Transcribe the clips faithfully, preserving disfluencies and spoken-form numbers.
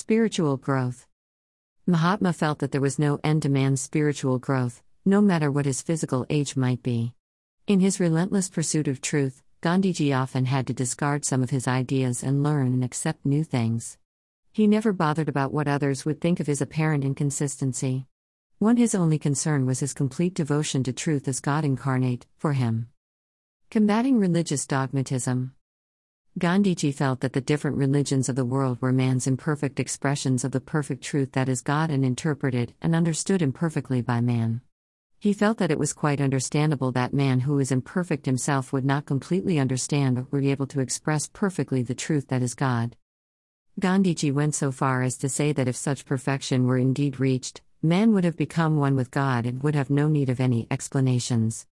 Spiritual growth. Mahatma felt that there was no end to man's spiritual growth, no matter what his physical age might be. In his relentless pursuit of truth, Gandhiji often had to discard some of his ideas and learn and accept new things. He never bothered about what others would think of his apparent inconsistency. One his only concern was his complete devotion to truth as God incarnate, for him. Combating religious dogmatism. Gandhiji felt that the different religions of the world were man's imperfect expressions of the perfect truth that is God and interpreted and understood imperfectly by man. He felt that it was quite understandable that man who is imperfect himself would not completely understand or be able to express perfectly the truth that is God. Gandhiji went so far as to say that if such perfection were indeed reached, man would have become one with God and would have no need of any explanations.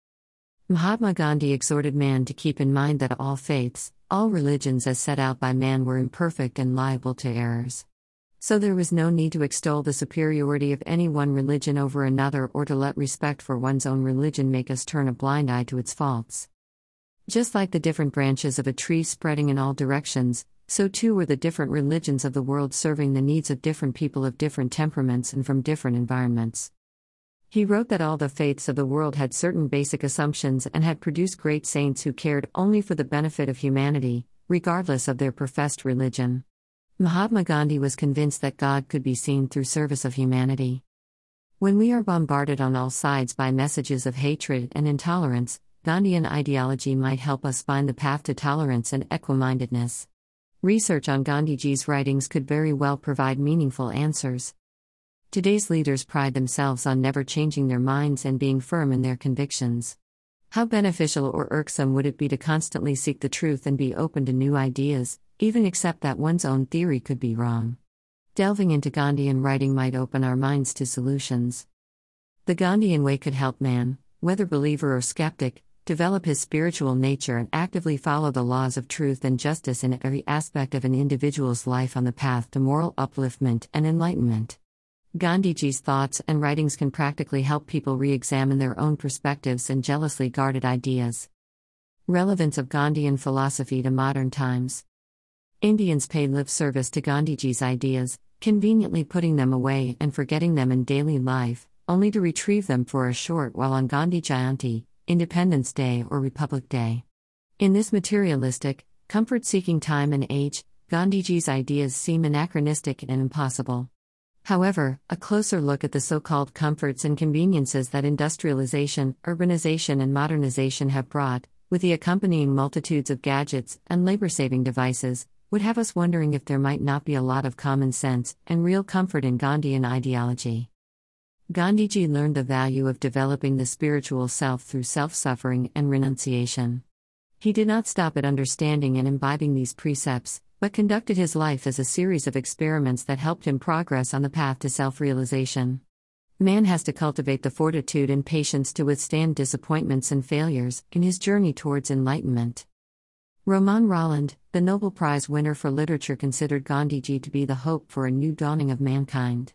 Mahatma Gandhi exhorted man to keep in mind that all faiths, all religions as set out by man were imperfect and liable to errors. So there was no need to extol the superiority of any one religion over another or to let respect for one's own religion make us turn a blind eye to its faults. Just like the different branches of a tree spreading in all directions, so too were the different religions of the world serving the needs of different people of different temperaments and from different environments. He wrote that all the faiths of the world had certain basic assumptions and had produced great saints who cared only for the benefit of humanity, regardless of their professed religion. Mahatma Gandhi was convinced that God could be seen through service of humanity. When we are bombarded on all sides by messages of hatred and intolerance, Gandhian ideology might help us find the path to tolerance and equimindedness. Research on Gandhiji's writings could very well provide meaningful answers. Today's leaders pride themselves on never changing their minds and being firm in their convictions. How beneficial or irksome would it be to constantly seek the truth and be open to new ideas, even accept that one's own theory could be wrong? Delving into Gandhian writing might open our minds to solutions. The Gandhian way could help man, whether believer or skeptic, develop his spiritual nature and actively follow the laws of truth and justice in every aspect of an individual's life on the path to moral upliftment and enlightenment. Gandhiji's thoughts and writings can practically help people re-examine their own perspectives and jealously guarded ideas. Relevance of Gandhian philosophy to modern times. Indians pay lip service to Gandhiji's ideas, conveniently putting them away and forgetting them in daily life, only to retrieve them for a short while on Gandhi Jayanti, Independence Day or Republic Day. In this materialistic, comfort-seeking time and age, Gandhiji's ideas seem anachronistic and impossible. However, a closer look at the so-called comforts and conveniences that industrialization, urbanization and modernization have brought, with the accompanying multitudes of gadgets and labor-saving devices, would have us wondering if there might not be a lot of common sense and real comfort in Gandhian ideology. Gandhiji learned the value of developing the spiritual self through self-suffering and renunciation. He did not stop at understanding and imbibing these precepts, but conducted his life as a series of experiments that helped him progress on the path to self-realization. Man has to cultivate the fortitude and patience to withstand disappointments and failures in his journey towards enlightenment. Romain Rolland, the Nobel Prize winner for literature, considered Gandhiji to be the hope for a new dawning of mankind.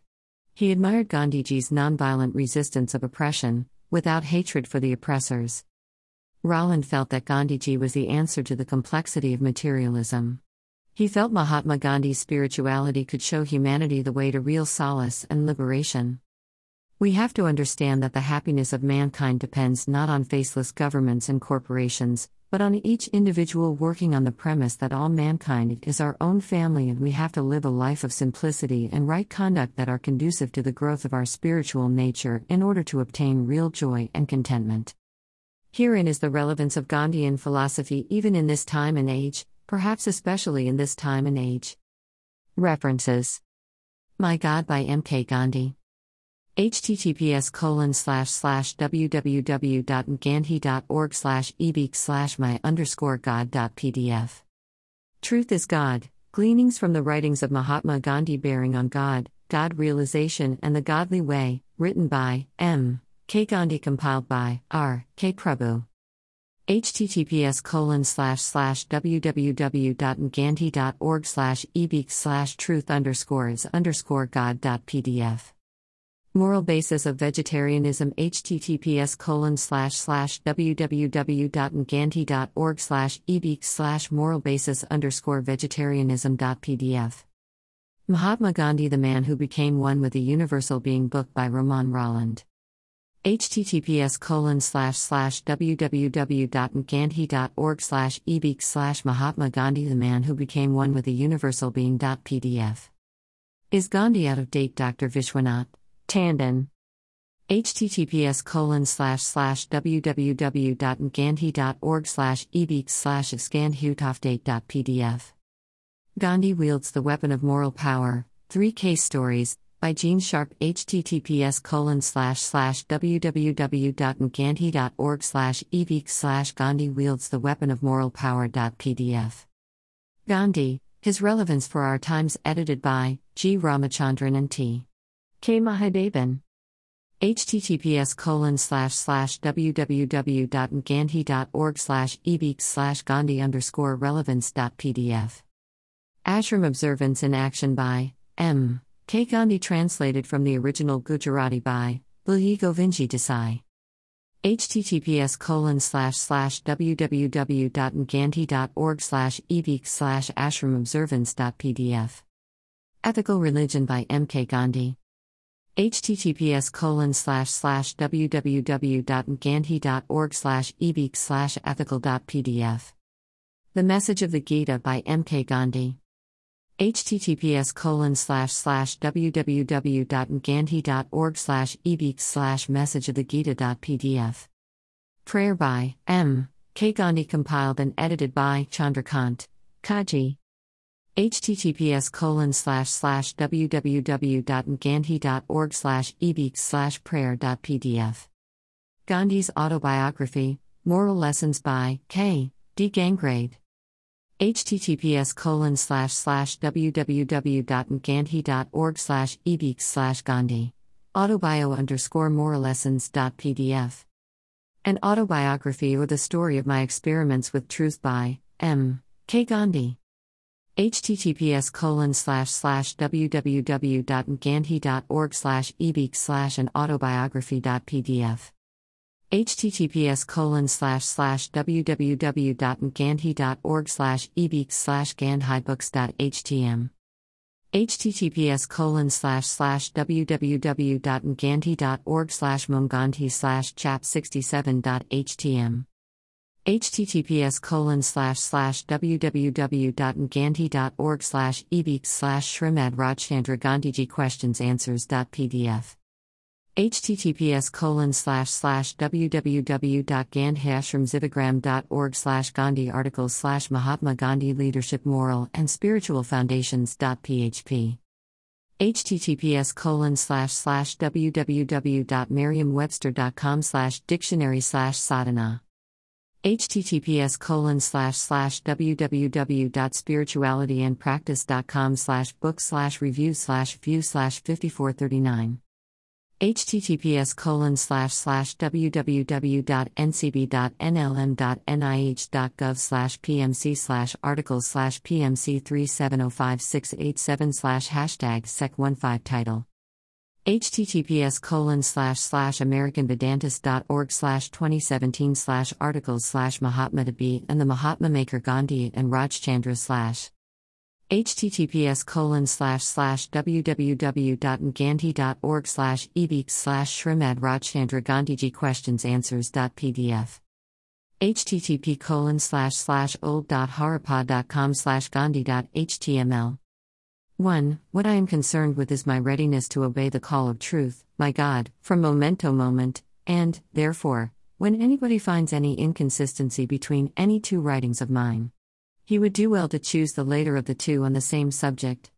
He admired Gandhiji's nonviolent resistance of oppression, without hatred for the oppressors. Rolland felt that Gandhiji was the answer to the complexity of materialism. He felt Mahatma Gandhi's spirituality could show humanity the way to real solace and liberation. We have to understand that the happiness of mankind depends not on faceless governments and corporations, but on each individual working on the premise that all mankind is our own family, and we have to live a life of simplicity and right conduct that are conducive to the growth of our spiritual nature in order to obtain real joy and contentment. Herein is the relevance of Gandhian philosophy even in this time and age, perhaps especially in this time and age. References. My God by M K. Gandhi. https colon slash slash www.gandhi.org slash ebeek slash my underscore god dot pdf. Truth is God, Gleanings from the Writings of Mahatma Gandhi Bearing on God, God Realization and the Godly Way, written by M. K. Gandhi, compiled by R. K. Prabhu. https colon slash slash www.gandhi.org slash ebeek slash truth underscore is underscore god dot pdf. Moral Basis of Vegetarianism, https colon slash slash www.gandhi.org slash ebeek slash moral basis underscore vegetarianism.pdf. Mahatma Gandhi, The Man Who Became One with the Universal Being, book by Romain Rolland. H T T P S colon slash slash w w w dot gandhi dot org slash e b slash Mahatma Gandhi, The Man Who Became One with the Universal Being. P D F. Is Gandhi out of date? Doctor Vishwanath Tandon. H T T P S colon slash slash w w w dot gandhi dot org slash e b slash if scanned hut off date dot P D F. Gandhi Wields the Weapon of Moral Power, Three Case Stories, by Gene Sharp. H T T P S colon slash slash w w w dot gandhi dot org slash e b slash Gandhi Wields the Weapon of Moral Power dot P D F. Gandhi, His Relevance for Our Times, edited by G. Ramachandran and T K Mahadevan. H T T P S colon slash slash w w w dot gandhi dot org slash e b slash Gandhi underscore relevance dot P D F. Ashram Observance in Action by M K Gandhi, translated from the original Gujarati by Biligo Govindji Desai. H T T P S colon slash slash w w w dot gandhi dot org slash e b slash ashram observance dot P D F. Ethical Religion by M K Gandhi. H T T P S colon slash slash w w w dot gandhi dot org slash e b slash ethical dot P D F. The Message of the Gita by M K Gandhi. H T T P S colon slash slash w w w dot gandhi dot org slash e b slash message of the gita dot P D F. Prayer by M K Gandhi, compiled and edited by Chandrakant Kaji. H T T P S colon slash slash w w w dot gandhi dot org slash e b slash prayer dot P D F. Gandhi's Autobiography, Moral Lessons by K. D. Gangrade. H T T P S colon slash slash w w w dot gandhi dot org slash e b slash Gandhi. autobio underscore moral lessons dot P D F. An Autobiography or the Story of My Experiments with Truth by M K Gandhi. H T T P S colon slash slash w w w dot gandhi dot org slash e b slash an autobiography dot P D F. H T T P S colon slash slash w w w dot gandhi dot org slash e b slash gandhibooks dot h t m. H T T P S colon slash slash w w w dot gandhi dot org slash mumgandhi slash chap sixty-seven dot h t m. H T T P S colon slash slash w w w dot gandhi dot org slash e b slash shrimad rajchandra gandhiji questions answers dot P D F. H T T P S colon slash slash w w w dot gandhi ashram zivagram dot org slash gandhi articles slash mahatma gandhi leadership moral and spiritual foundations dot P H P. H T T P S colon slash slash w w w dot merriam webster dot com slash dictionary slash sadhana. H T T P S colon slash slash w w w dot spiritualityandpractice dot com slash book slash review slash view slash fifty-four thirty-nine. H T T P S colon slash slash w w w dot n c b dot n l m dot n i h dot gov slash p m c slash articles slash p m c three seven zero five six eight seven slash hashtag sec fifteen title. H T T P S colon slash slash americanvedantis dot org slash twenty seventeen slash articles slash Mahatma to be and the Mahatma Maker Gandhi and Rajchandra slash. H T T P S colon slash slash w w w dot gandhi dot org slash e b slash shrimad rajchandra gandhiji questions answers dot P D F. H T T P colon slash slash old dot harappa dot com slash gandhi dot h t m l. one. What I am concerned with is my readiness to obey the call of truth, my God, from moment to moment, and, therefore, when anybody finds any inconsistency between any two writings of mine, he would do well to choose the later of the two on the same subject.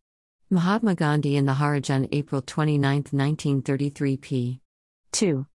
Mahatma Gandhi in the Harijan, April twenty-ninth, nineteen thirty-three p. two.